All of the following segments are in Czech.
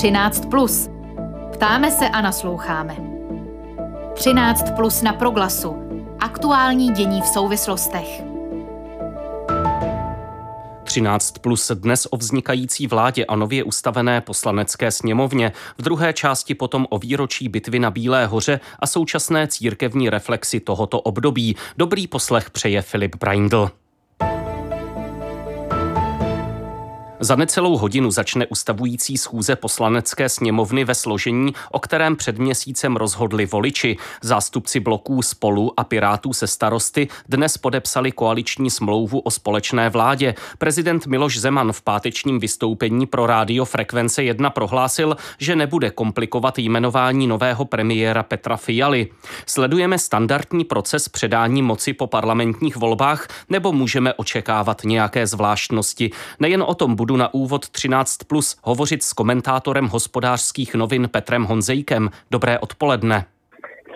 13+. Ptáme se a nasloucháme. 13+ na Proglasu. Aktuální dění v souvislostech. 13+ dnes o vznikající vládě a nově ustavené poslanecké sněmovně, v druhé části potom o výročí bitvy na Bílé hoře a současné církevní reflexi tohoto období. Dobrý poslech přeje Filip Brindl. Za necelou hodinu začne ustavující schůze poslanecké sněmovny ve složení, o kterém před měsícem rozhodli voliči. Zástupci bloků Spolu a Pirátů se Starosty dnes podepsali koaliční smlouvu o společné vládě. Prezident Miloš Zeman v pátečním vystoupení pro rádio Frekvence 1 prohlásil, že nebude komplikovat jmenování nového premiéra Petra Fialy. Sledujeme standardní proces předání moci po parlamentních volbách, nebo můžeme očekávat nějaké zvláštnosti? Nejen o tom budu na úvod 13+ hovořit s komentátorem Hospodářských novin Petrem Honzejkem. Dobré odpoledne.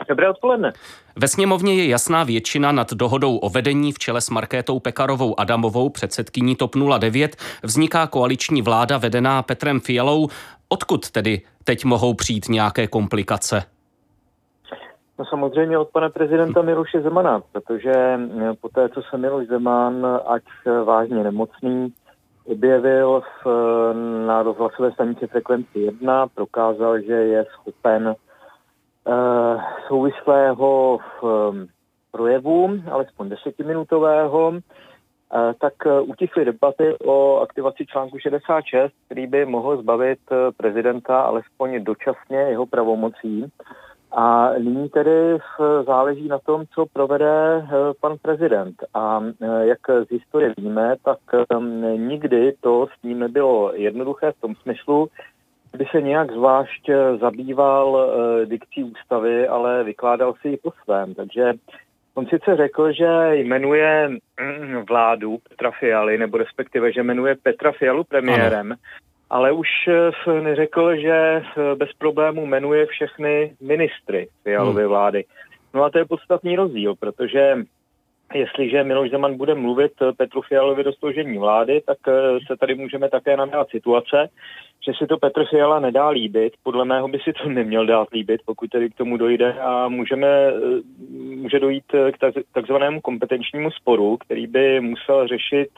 Dobré odpoledne. Ve sněmovně je jasná většina nad dohodou o vedení v čele s Markétou Pekarovou Adamovou, předsedkyní TOP 09. Vzniká koaliční vláda vedená Petrem Fialou. Odkud tedy teď mohou přijít nějaké komplikace? No samozřejmě od pana prezidenta Miloše Zemana, protože poté, co se Miloš Zeman, ať vážně nemocný, objevil na rozhlasové stanici Frekvenci 1, prokázal, že je schopen souvislého projevu, alespoň 10-minutového, tak utichly debaty o aktivaci článku 66, který by mohl zbavit prezidenta alespoň dočasně jeho pravomocí. A nyní tedy záleží na tom, co provede pan prezident. A jak z historie víme, tak nikdy to s ním nebylo jednoduché v tom smyslu, kdy se nějak zvlášť zabýval dikcí ústavy, ale vykládal si ji po svém. Takže on sice řekl, že jmenuje vládu Petra Fialy, nebo respektive, že jmenuje Petra Fialu premiérem, ano. Ale už neřekl, že bez problému jmenuje všechny ministry Fialovy vlády. No a to je podstatný rozdíl, protože jestliže Miloš Zeman bude mluvit Petru Fialovi do složení vlády, tak se tady můžeme také namělat situace, že si to Petr Fiala nedá líbit. Podle mého by si to neměl dát líbit, pokud tedy k tomu dojde, a může dojít k takzvanému kompetenčnímu sporu, který by musel řešit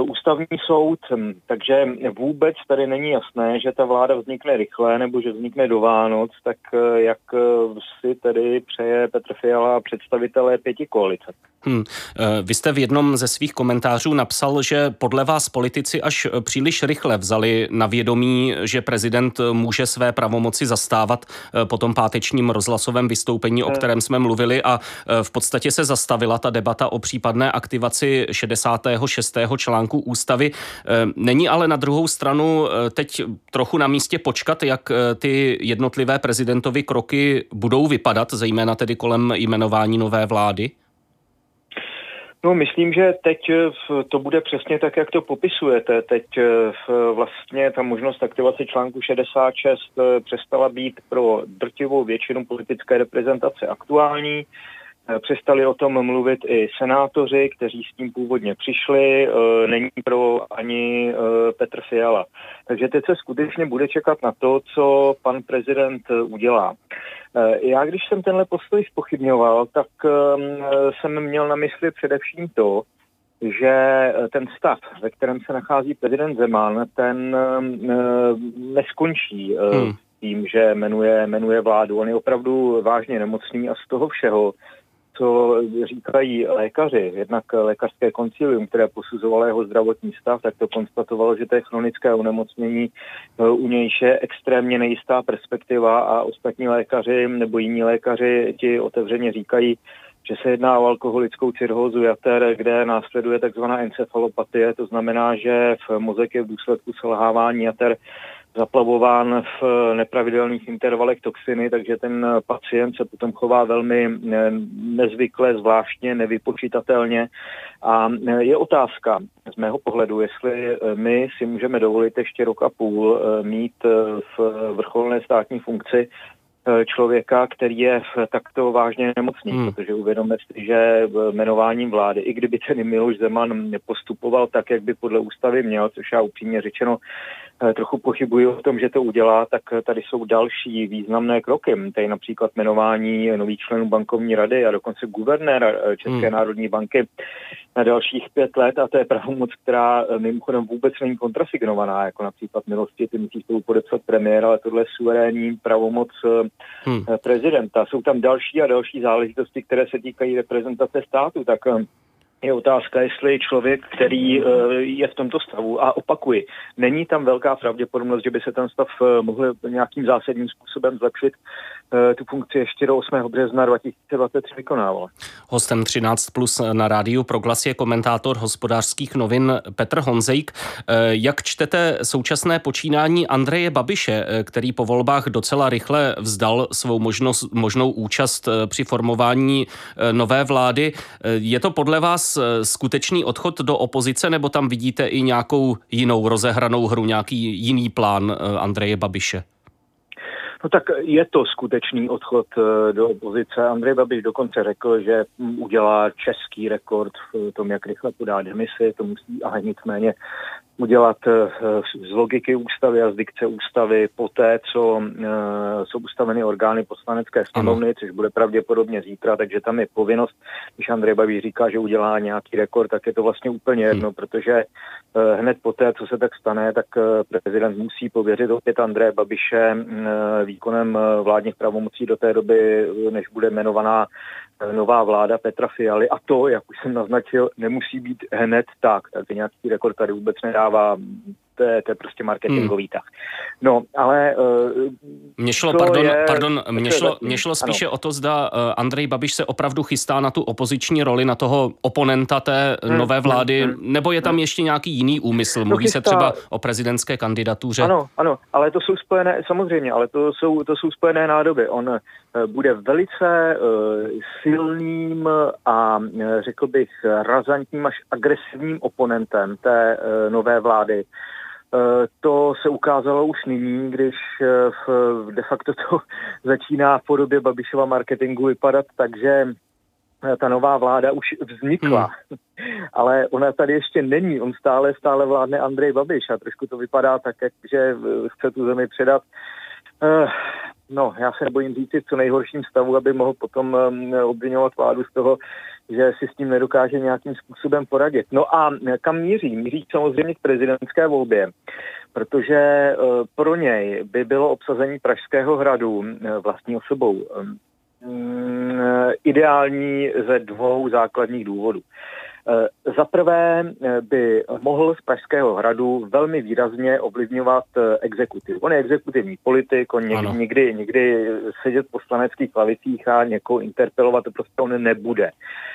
Ústavní soud, takže vůbec tady není jasné, že ta vláda vznikne rychle nebo že vznikne do Vánoc, tak jak si tedy přeje Petr Fiala a představitelé pětikoalice. Vy jste v jednom ze svých komentářů napsal, že podle vás politici až příliš rychle vzali na vědomí, že prezident může své pravomoci zastávat po tom pátečním rozhlasovém vystoupení, o kterém jsme mluvili, a v podstatě se zastavila ta debata o případné aktivaci 66. článku ústavy. Není ale na druhou stranu teď trochu na místě počkat, jak ty jednotlivé prezidentovy kroky budou vypadat, zejména tedy kolem jmenování nové vlády? No, myslím, že teď to bude přesně tak, jak to popisujete. Teď vlastně ta možnost aktivace článku 66 přestala být pro drtivou většinu politické reprezentace aktuální. Přestali o tom mluvit i senátoři, kteří s tím původně přišli, není pro ani Petr Fiala. Takže teď se skutečně bude čekat na to, co pan prezident udělá. Já, když jsem tenhle postoj zpochybňoval, tak jsem měl na mysli především to, že ten stav, ve kterém se nachází prezident Zeman, ten neskončí tím, že jmenuje vládu. On je opravdu vážně nemocný a z toho všeho, co říkají lékaři, jednak lékařské koncilium, které posuzovalo jeho zdravotní stav, tak to konstatovalo, že to je chronické onemocnění, u něj je extrémně nejistá perspektiva, a ostatní lékaři nebo jiní lékaři ti otevřeně říkají, že se jedná o alkoholickou cirhózu jater, kde následuje takzvaná encefalopatie, to znamená, že v mozek je v důsledku selhávání jater zaplavován v nepravidelných intervalech toxiny, takže ten pacient se potom chová velmi nezvykle, zvláštně, nevypočitatelně. A je otázka z mého pohledu, jestli my si můžeme dovolit ještě 1,5 roku mít v vrcholné státní funkci člověka, který je takto vážně nemocný, protože uvědomme si, že jmenováním vlády, i kdyby ten Miloš Zeman postupoval tak, jak by podle ústavy měl, což já upřímně řečeno trochu pochybuji o tom, že to udělá, tak tady jsou další významné kroky. Tady například jmenování nových členů bankovní rady a dokonce guvernéra České národní banky na dalších 5 let, a to je pravomoc, která mimochodem vůbec není kontrasignovaná, jako například milosti, ty musí spolu podepsat premiér, ale tohle je suverénní pravomoc prezidenta. Jsou tam další a další záležitosti, které se týkají reprezentace státu, tak je otázka, jestli člověk, který je v tomto stavu, a opakuji, není tam velká pravděpodobnost, že by se ten stav mohl nějakým zásadním způsobem zlepšit, tu funkci ještě do 8. března 2023 vykonával. Hostem 13+ na rádiu Proglas je komentátor Hospodářských novin Petr Honzejk. Jak čtete současné počínání Andreje Babiše, který po volbách docela rychle vzdal svou možnou účast při formování nové vlády? Je to podle vás skutečný odchod do opozice, nebo tam vidíte i nějakou jinou rozehranou hru, nějaký jiný plán Andreje Babiše? No tak je to skutečný odchod do opozice. Andrej Babiš dokonce řekl, že udělá český rekord v tom, jak rychle podá demisi, to musí ale nicméně udělat z logiky ústavy a z dikce ústavy poté, co jsou ustaveny orgány Poslanecké sněmovny, což bude pravděpodobně zítra, takže tam je povinnost, když Andrej Babiš říká, že udělá nějaký rekord, tak je to vlastně úplně jedno, protože hned poté, co se tak stane, tak prezident musí pověřit opět Andreje Babiše výkonem vládních pravomocí do té doby, než bude jmenovaná nová vláda Petra Fialy, a to, jak už jsem naznačil, nemusí být hned tak, takže nějaký rekord tady vůbec nedává, to je prostě marketingový tah. No, ale... Mně šlo spíše o to, zda Andrej Babiš se opravdu chystá na tu opoziční roli, na toho oponenta té nové vlády, nebo je tam ještě nějaký jiný úmysl? Mluví se třeba o prezidentské kandidatuře. Ano, ale to jsou spojené, samozřejmě, ale to jsou spojené nádoby. On bude velice silným a řekl bych razantním až agresivním oponentem té nové vlády. To se ukázalo už nyní, když de facto to začíná v podobě Babišova marketingu vypadat, takže ta nová vláda už vznikla. Ale ona tady ještě není, on stále vládne Andrej Babiš a trošku to vypadá tak, že chce tu zemi předat. Já se nebojím říct v co nejhorším stavu, aby mohl potom obvinovat vládu z toho, že si s tím nedokáže nějakým způsobem poradit. No a kam míří? Míří samozřejmě k prezidentské volbě, protože pro něj by bylo obsazení Pražského hradu vlastní osobou ideální ze 2 základních důvodů. Za prvé by mohl z Pražského hradu velmi výrazně ovlivňovat exekutivu. On je exekutivní politik, on nikdy sedět v poslaneckých lavicích a někoho interpelovat, to prostě on nebude.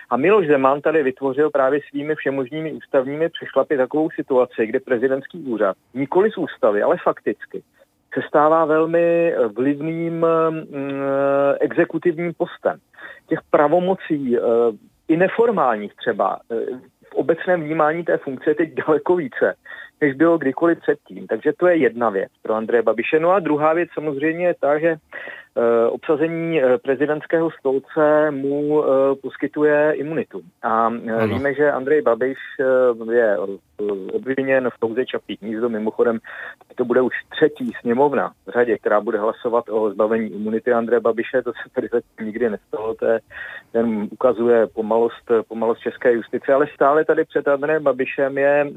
A Miloš Zeman tady vytvořil právě svými všemožnými ústavními přešlapy takovou situaci, kde prezidentský úřad nikoli z ústavy, ale fakticky se stává velmi vlivným exekutivním postem. Těch pravomocí i neformálních třeba v obecném vnímání té funkce je teď daleko více, než bylo kdykoliv předtím. Takže to je jedna věc pro Andreje Babiše. No a druhá věc samozřejmě je ta, že obsazení prezidentského stolce mu poskytuje imunitu. A víme, že Andrej Babiš je obviněn v kauze Čapí hnízdo. Mimochodem, to bude už 3. sněmovna v řadě, která bude hlasovat o zbavení imunity Andreje Babiše. To se tady zatím nikdy nestalo. Ten ukazuje pomalost české justice. Ale stále tady před Andrejem Babišem je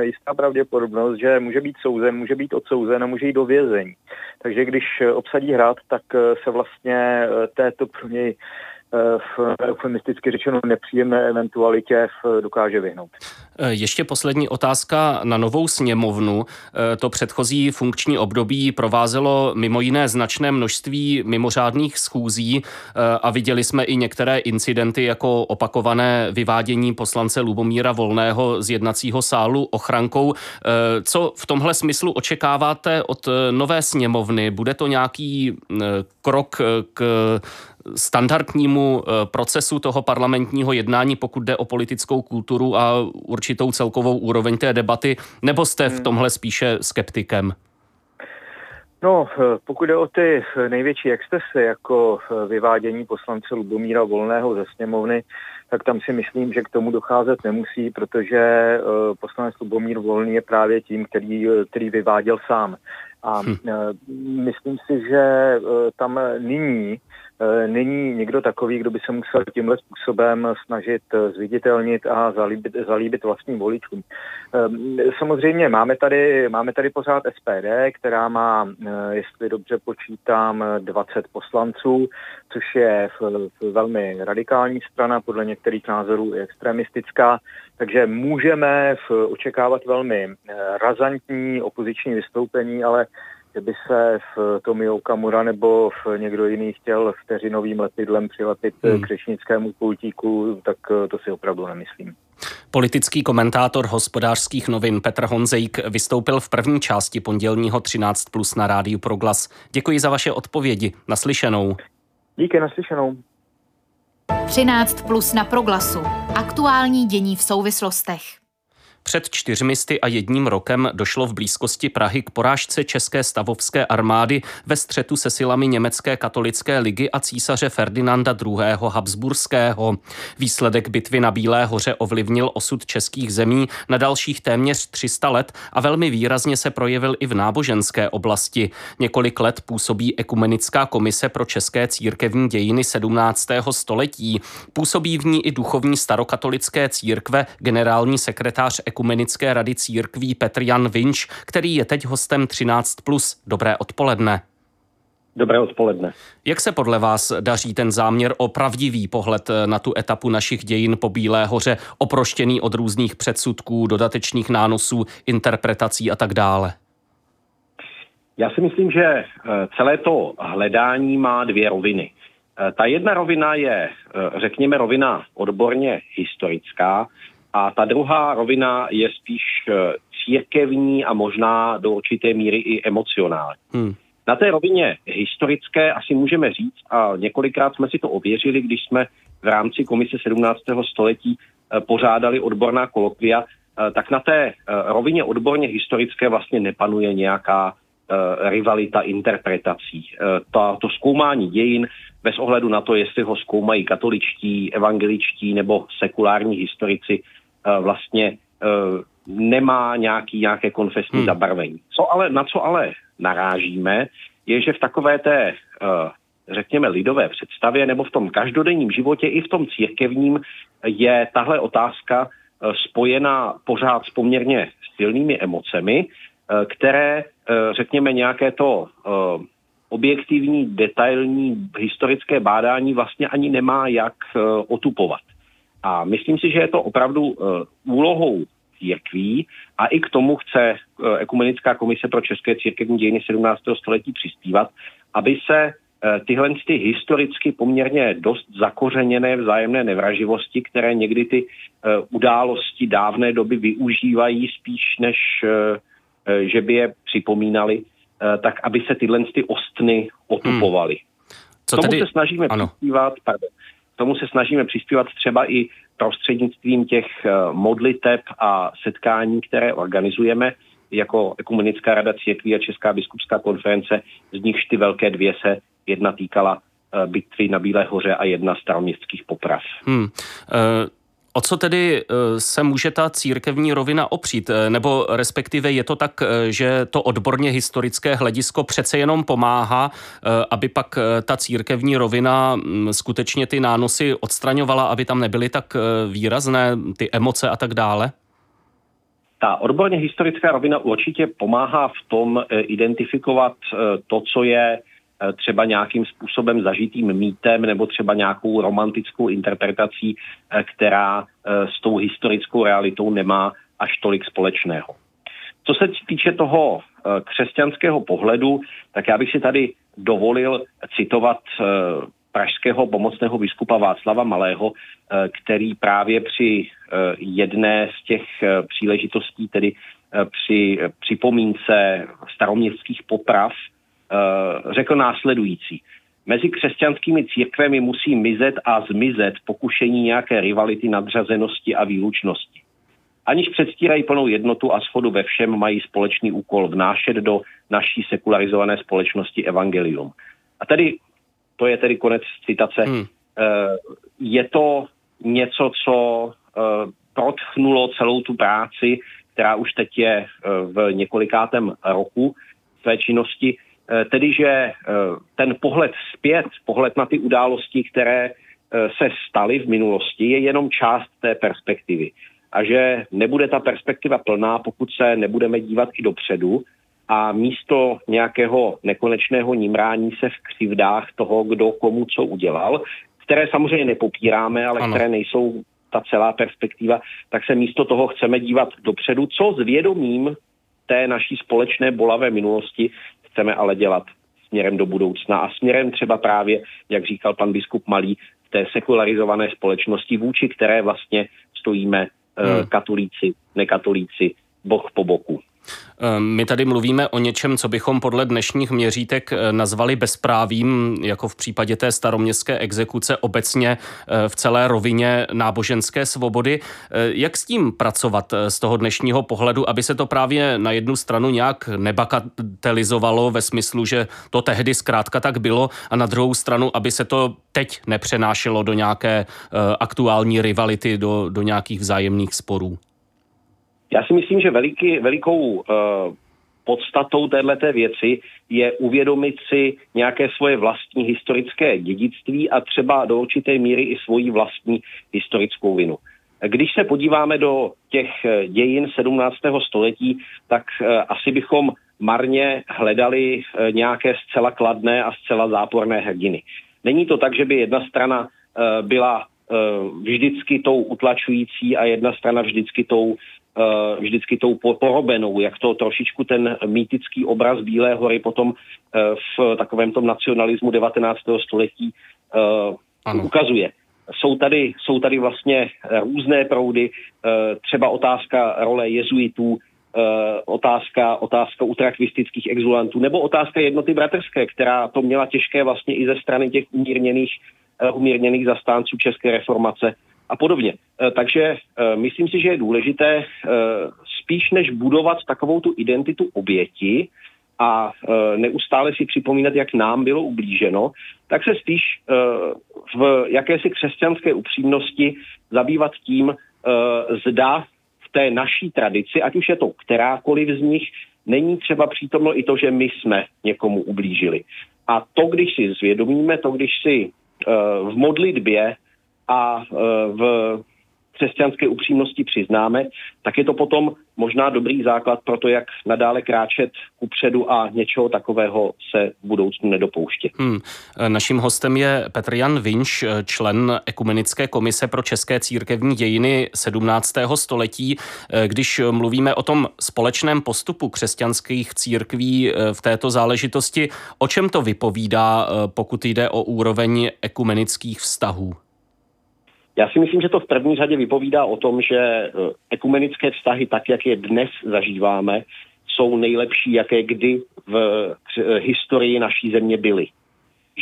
jistá pravděpodobnost, že může být souzen, může být odsouzen a může jít do vězení. Takže když obsadí hrad, tak se vlastně této pro něj v eufemisticky řečeno nepříjemné eventualitě dokáže vyhnout. Ještě poslední otázka na novou sněmovnu. To předchozí funkční období provázelo mimo jiné značné množství mimořádných schůzí a viděli jsme i některé incidenty, jako opakované vyvádění poslance Lubomíra Volného z jednacího sálu ochrankou. Co v tomhle smyslu očekáváte od nové sněmovny? Bude to nějaký krok k standardnímu procesu toho parlamentního jednání, pokud jde o politickou kulturu a určitou celkovou úroveň té debaty, nebo jste v tomhle spíše skeptikem? No, pokud jde o ty největší excesy, jako vyvádění poslance Lubomíra Volného ze sněmovny, tak tam si myslím, že k tomu docházet nemusí, protože poslanec Lubomír Volný je právě tím, který vyváděl sám. A myslím si, že tam nyní není někdo takový, kdo by se musel tímhle způsobem snažit zviditelnit a zalíbit vlastním voličům. Samozřejmě máme tady pořád SPD, která má, jestli dobře počítám, 20 poslanců, což je velmi radikální strana, podle některých názorů i extremistická, takže můžeme očekávat velmi razantní opoziční vystoupení, ale kdyby se Tomio Okamura nebo někdo jiný chtěl vteřinovým lepidlem přilepit k řečnickému pultíku, tak to si opravdu nemyslím. Politický komentátor Hospodářských novin Petr Honzejk vystoupil v první části pondělního 13+ na rádiu Proglas. Děkuji za vaše odpovědi. Naslyšenou. Díky, naslyšenou. 13+ na Proglasu. Aktuální dění v souvislostech. Před 401 rokem došlo v blízkosti Prahy k porážce české stavovské armády ve střetu se silami německé katolické ligy a císaře Ferdinanda II. Habsburského. Výsledek bitvy na Bílé hoře ovlivnil osud českých zemí na dalších téměř 300 let a velmi výrazně se projevil i v náboženské oblasti. Několik let působí Ekumenická komise pro české církevní dějiny 17. století. Působí v ní i duchovní starokatolické církve, generální sekretář Ekumenické rady církví Petr Jan Vinš, který je teď hostem 13+. Dobré odpoledne. Dobré odpoledne. Jak se podle vás daří ten záměr o pravdivý pohled na tu etapu našich dějin po Bílé hoře, oproštěný od různých předsudků, dodatečných nánosů, interpretací a tak dále? Já si myslím, že celé to hledání má dvě roviny. Ta jedna rovina je, řekněme, rovina odborně historická, a ta druhá rovina je spíš církevní a možná do určité míry i emocionální. Na té rovině historické asi můžeme říct, a několikrát jsme si to ověřili, když jsme v rámci komise 17. století pořádali odborná kolokvia, tak na té rovině odborně historické vlastně nepanuje nějaká rivalita interpretací. To zkoumání dějin, bez ohledu na to, jestli ho zkoumají katoličtí, evangeličtí nebo sekulární historici, vlastně nemá nějaké konfesní zabarvení. Na co ale narážíme, je, že v takové té, řekněme, lidové představě nebo v tom každodenním životě i v tom církevním je tahle otázka spojena pořád s poměrně silnými emocemi, které, řekněme, nějaké to objektivní, detailní historické bádání vlastně ani nemá jak otupovat. A myslím si, že je to opravdu úlohou církví a i k tomu chce Ekumenická komise pro české církevní dějiny 17. století přispívat, aby se tyhle ty historicky poměrně dost zakořeněné vzájemné nevraživosti, které někdy ty události dávné doby využívají spíš než že by je připomínali, tak aby se tyhle ty ostny otupovaly. K tomu se snažíme přispívat třeba i prostřednictvím těch modliteb a setkání, které organizujeme, jako Ekumenická rada církví a Česká biskupská konference, z nichž ty velké dvě se jedna týkala bitvy na Bílé hoře a jedna staroměstských poprav. O co tedy se může ta církevní rovina opřít? Nebo respektive je to tak, že to odborně historické hledisko přece jenom pomáhá, aby pak ta církevní rovina skutečně ty nánosy odstraňovala, aby tam nebyly tak výrazné ty emoce a tak dále? Ta odborně historická rovina určitě pomáhá v tom identifikovat to, co je třeba nějakým způsobem zažitým mýtem nebo třeba nějakou romantickou interpretací, která s tou historickou realitou nemá až tolik společného. Co se týče toho křesťanského pohledu, tak já bych si tady dovolil citovat pražského pomocného biskupa Václava Malého, který právě při jedné z těch příležitostí, tedy při připomínce staroměstských poprav, řekl následující. Mezi křesťanskými církvemi musí mizet a zmizet pokušení nějaké rivality, nadřazenosti a výlučnosti. Aniž předstírají plnou jednotu a shodu ve všem, mají společný úkol vnášet do naší sekularizované společnosti evangelium. A tady, to je tedy konec citace, je to něco, co protchnulo celou tu práci, která už teď je v několikátém roku své činnosti, tedy, že ten pohled zpět, pohled na ty události, které se staly v minulosti, je jenom část té perspektivy. A že nebude ta perspektiva plná, pokud se nebudeme dívat i dopředu a místo nějakého nekonečného nímrání se v křivdách toho, kdo komu co udělal, které samozřejmě nepopíráme, ale ano, které nejsou ta celá perspektiva, tak se místo toho chceme dívat dopředu, co s vědomím té naší společné bolavé minulosti chceme ale dělat směrem do budoucna a směrem třeba právě, jak říkal pan biskup Malý, té sekularizované společnosti, vůči které vlastně stojíme katolíci, nekatolíci, bok po boku. My tady mluvíme o něčem, co bychom podle dnešních měřítek nazvali bezprávím, jako v případě té staroměstské exekuce obecně v celé rovině náboženské svobody. Jak s tím pracovat z toho dnešního pohledu, aby se to právě na jednu stranu nějak nebakatelizovalo ve smyslu, že to tehdy zkrátka tak bylo a na druhou stranu, aby se to teď nepřenášelo do nějaké aktuální rivality, do nějakých vzájemných sporů? Já si myslím, že velikou podstatou téhleté věci je uvědomit si nějaké svoje vlastní historické dědictví a třeba do určité míry i svoji vlastní historickou vinu. Když se podíváme do těch dějin 17. století, tak asi bychom marně hledali nějaké zcela kladné a zcela záporné hrdiny. Není to tak, že by jedna strana byla vždycky tou utlačující a jedna strana vždycky tou porobenou, jak to trošičku ten mýtický obraz Bílé hory potom v takovém tom nacionalismu 19. století ukazuje. Jsou tady vlastně různé proudy, třeba otázka role jezuitů, otázka utrakvistických exulantů, nebo otázka jednoty bratrské, která to měla těžké vlastně i ze strany těch umírněných zastánců české reformace a podobně. Takže myslím si, že je důležité spíš než budovat takovou tu identitu oběti a neustále si připomínat, jak nám bylo ublíženo, tak se spíš v jakési křesťanské upřímnosti zabývat tím, zda v té naší tradici, ať už je to kterákoliv z nich, není třeba přítomno i to, že my jsme někomu ublížili. A to, když si zvědomíme, to, když si v modlitbě a v křesťanské upřímnosti přiznáme, tak je to potom možná dobrý základ pro to, jak nadále kráčet kupředu a něčeho takového se v budoucnu nedopouštět. Naším hostem je Petr Jan Vinš, člen Ekumenické komise pro české církevní dějiny 17. století. Když mluvíme o tom společném postupu křesťanských církví v této záležitosti, o čem to vypovídá, pokud jde o úroveň ekumenických vztahů? Já si myslím, že to v první řadě vypovídá o tom, že ekumenické vztahy, tak jak je dnes zažíváme, jsou nejlepší, jaké kdy v historii naší země byly.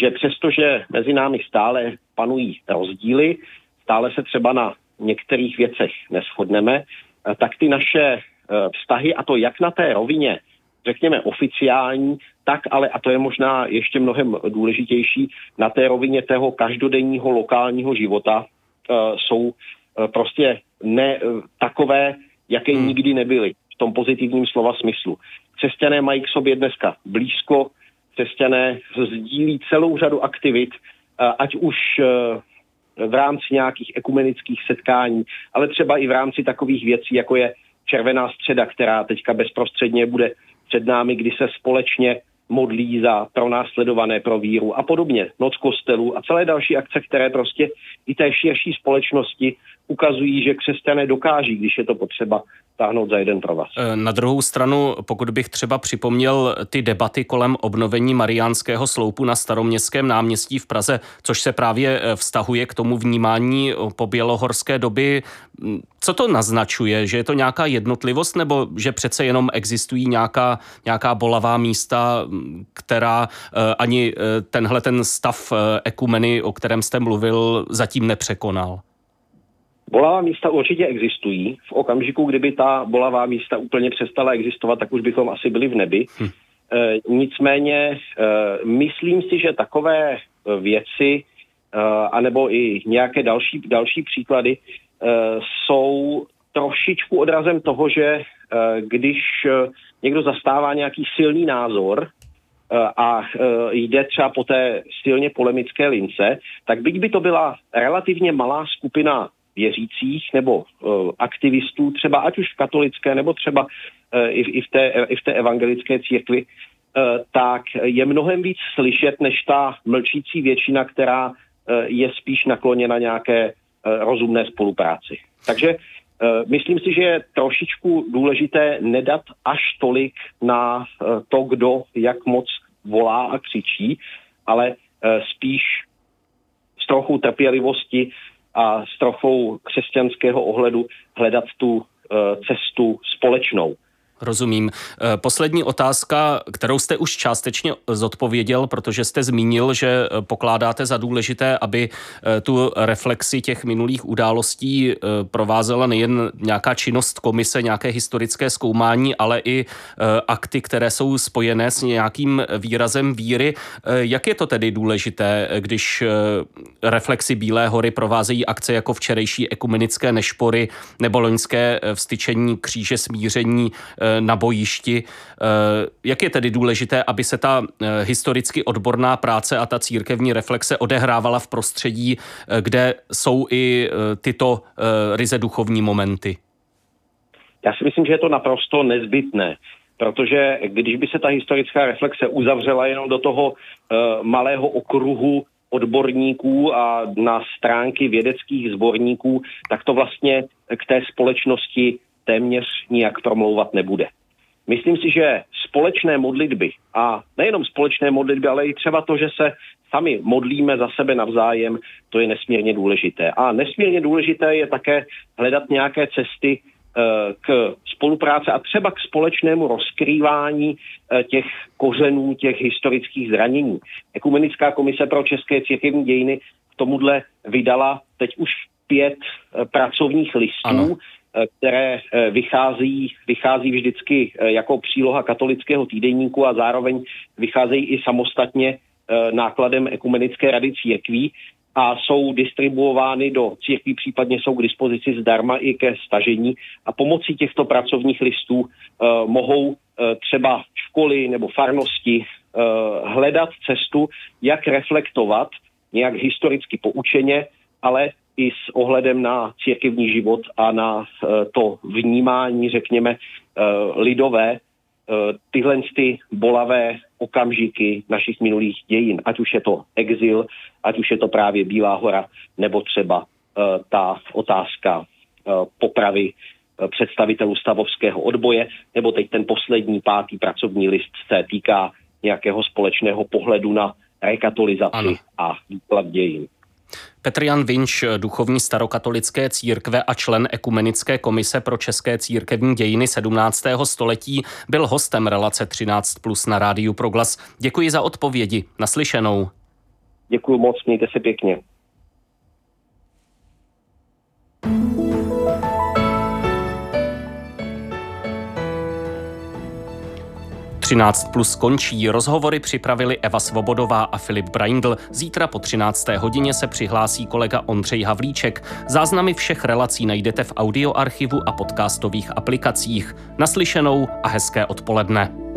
Že přestože mezi námi stále panují rozdíly, stále se třeba na některých věcech neshodneme, tak ty naše vztahy, a to jak na té rovině, řekněme oficiální, tak ale, a to je možná ještě mnohem důležitější, na té rovině tého každodenního lokálního života, jsou prostě ne takové, jaké nikdy nebyly v tom pozitivním slova smyslu. Křesťané mají k sobě dneska blízko, křesťané sdílí celou řadu aktivit, ať už v rámci nějakých ekumenických setkání, ale třeba i v rámci takových věcí, jako je Červená středa, která teďka bezprostředně bude před námi, kdy se společně modlí za pronásledované pro víru a podobně, Noc kostelů a celé další akce, které prostě i té širší společnosti ukazují, že křesťané dokáží, když je to potřeba, táhnout za jeden provaz. Na druhou stranu, pokud bych třeba připomněl ty debaty kolem obnovení Mariánského sloupu na Staroměstském náměstí v Praze, což se právě vztahuje k tomu vnímání po bělohorské doby, co to naznačuje? Že je to nějaká jednotlivost, nebo že přece jenom existují nějaká bolavá místa, která ani tenhle ten stav ekumeny, o kterém jste mluvil, zatím nepřekonal? Bolavá místa určitě existují. V okamžiku, kdyby ta bolavá místa úplně přestala existovat, tak už bychom asi byli v nebi. Nicméně myslím si, že takové věci anebo i nějaké další příklady jsou trošičku odrazem toho, že když někdo zastává nějaký silný názor a jde třeba po té silně polemické lince, tak byť by to byla relativně malá skupina věřících nebo aktivistů, třeba ať už v katolické, nebo třeba i v té evangelické církvi, tak je mnohem víc slyšet, než ta mlčící většina, která je spíš nakloněna nějaké rozumné spolupráci. Takže myslím si, že je trošičku důležité nedat až tolik na to, kdo jak moc volá a křičí, ale spíš s trochou trpělivosti a s trochou křesťanského ohledu hledat tu cestu společnou. Rozumím. Poslední otázka, kterou jste už částečně zodpověděl, protože jste zmínil, že pokládáte za důležité, aby tu reflexi těch minulých událostí provázela nejen nějaká činnost komise, nějaké historické zkoumání, ale i akty, které jsou spojené s nějakým výrazem víry. Jak je to tedy důležité, když reflexi Bílé hory provázejí akce jako včerejší ekumenické nešpory nebo loňské vztyčení kříže smíření na bojišti? Jak je tedy důležité, aby se ta historicky odborná práce a ta církevní reflexe odehrávala v prostředí, kde jsou i tyto ryze duchovní momenty? Já si myslím, že je to naprosto nezbytné, protože když by se ta historická reflexe uzavřela jenom do toho malého okruhu odborníků a na stránky vědeckých sborníků, tak to vlastně k té společnosti téměř nijak promlouvat nebude. Myslím si, že společné modlitby, a nejenom společné modlitby, ale i třeba to, že se sami modlíme za sebe navzájem, to je nesmírně důležité. A nesmírně důležité je také hledat nějaké cesty k spolupráci a třeba k společnému rozkrývání těch kořenů, těch historických zranění. Ekumenická komise pro české církevní dějiny k tomuhle vydala teď už 5 pracovních listů, ano, které vychází vždycky jako příloha katolického týdeníku a zároveň vycházejí i samostatně nákladem Ekumenické rady církví a jsou distribuovány do církví, případně jsou k dispozici zdarma i ke stažení. A pomocí těchto pracovních listů mohou třeba školy nebo farnosti hledat cestu, jak reflektovat nějak historicky poučeně, ale i s ohledem na církevní život a na to vnímání, řekněme, lidové, tyhle ty bolavé okamžiky našich minulých dějin, ať už je to exil, ať už je to právě Bílá hora, nebo třeba ta otázka popravy představitelů stavovského odboje, nebo teď ten poslední 5. pracovní list se týká nějakého společného pohledu na rekatolizaci, ano, a výklad dějin. Petr Jan Vinš, duchovní starokatolické církve a člen Ekumenické komise pro české církevní dějiny 17. století, byl hostem relace 13+ na Rádiu Proglas. Děkuji za odpovědi. Naslyšenou. Děkuji moc, mějte se pěkně. Třináct plus končí. Rozhovory připravili Eva Svobodová a Filip Brindl. Zítra po 13. hodině se přihlásí kolega Ondřej Havlíček. Záznamy všech relací najdete v audioarchivu a podcastových aplikacích. Naslyšenou a hezké odpoledne.